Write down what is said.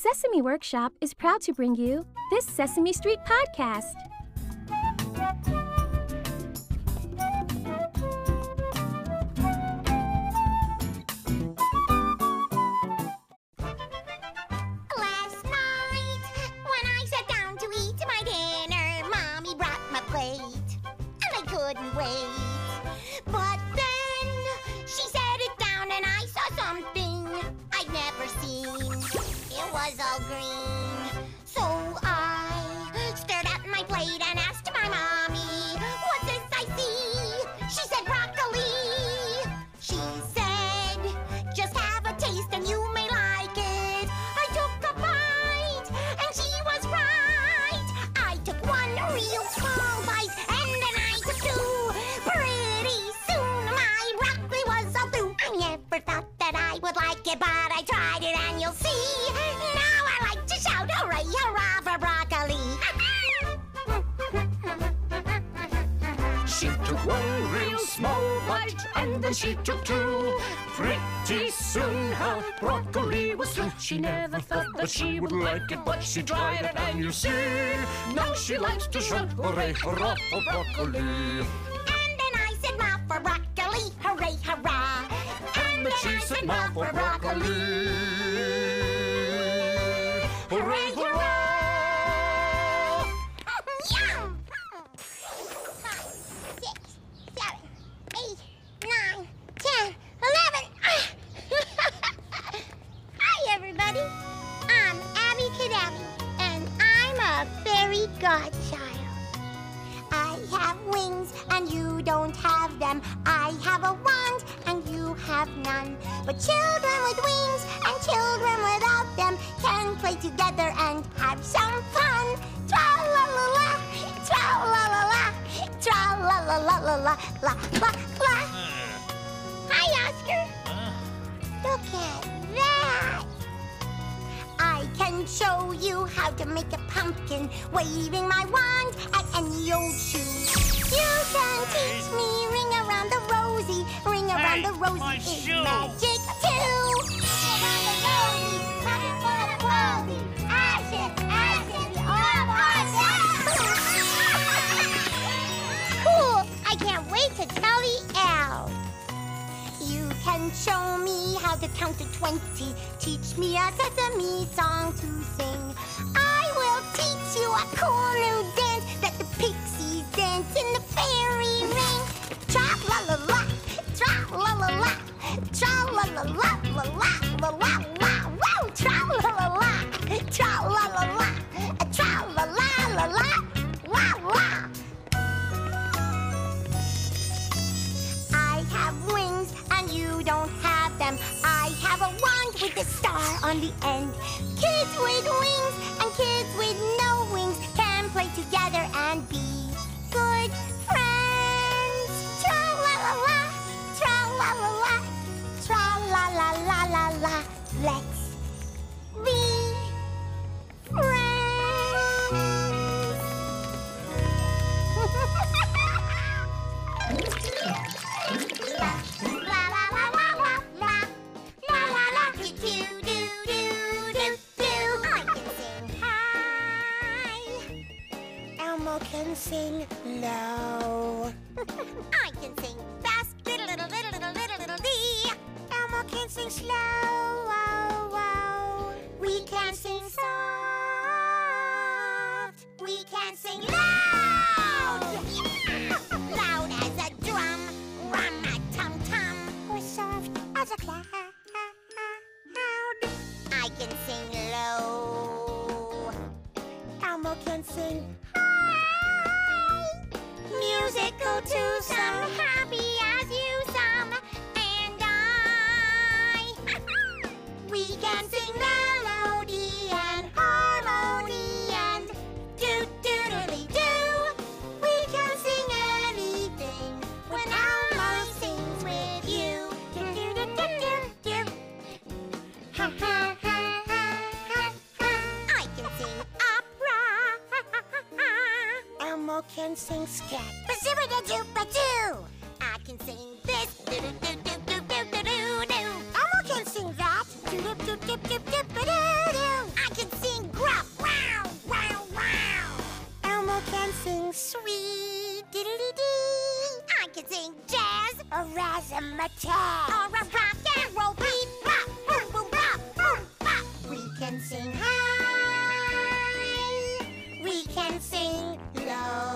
Sesame Workshop is proud to bring you this Sesame Street podcast. Last night, when I sat down to eat my dinner, Mommy brought my plate, and I couldn't wait. But then, she set it down and I saw something I'd never seen. It was all green, so I stared at my plate and asked my mommy, "What's this I see?" She said, "Broccoli." She said, "Just have a taste and you may like it." I took a bite, and she was right. I took one real small bite, and then I took two. Pretty soon, my broccoli was all through. I never thought that I would like it, but I tried it, and you'll see. She took one real small bite, and then she took two. Pretty soon her broccoli was through. She never thought that she would like it, but she tried it and you see. Now she likes to shout, "Hooray, hurrah for broccoli." And then I said, "Ma for broccoli, hooray, hurrah." And then she said, "Ma for broccoli, hooray, hurrah." I have wings and you don't have them. I have a wand and you have none. But children with wings and children without them can play together and have some fun. Tra-la-la-la, tra-la-la-la, tra-la-la-la-la-la, la-la-la. Hi, Oscar. Look at that. I can show you how to make a pumpkin, waving my wand at any old shoe. You can teach me ring around the Rosie, ring around the Rosie is shoe. Magic too. Ring around the Rosie, pumpkin for the Rosie, ashes, ashes of our dust. Cool! I can't wait to tell the elf. You can show me how to count to 20. Teach me a sesame song to sing. I will teach you a cool new dance that the pixies dance in the fairy ring. Tra-la-la-la, tra-la-la-la, tra-la-la-la-la-la, la-la-la, wow, tra-la-la-la, tra-la-la-la, tra-la-la-la-la, la-la. I have wings and you don't have them. I have a wand with a star on the end. Kids with wings and kids with no wings can play together and be good friends. Tra-la-la-la, tra-la-la-la, tra-la-la-la-la-la. Let's be friends. Can sing low. I can sing fast. Little, little, little, little, little, little, dee. Elmo can sing slow. Oh, oh. We can sing soft. We can sing loud. Yeah! Loud as a drum, rum a tum tum. Or soft as a cloud. I can sing low. Elmo can sing. Musical to some, happy as you some, and I. We can sing melody and harmony and do-do-do-do-do. We can sing anything when Elmo sings with you. Do-do-do-do-do-do. Ha ha ha ha ha ha. I can sing opera. Elmo can sing scat. I can sing this. Do-do-do-do-do-do-do-do. Elmo can sing that. Do-do-do-do-do-do-do-do. I can sing high, we can sing low.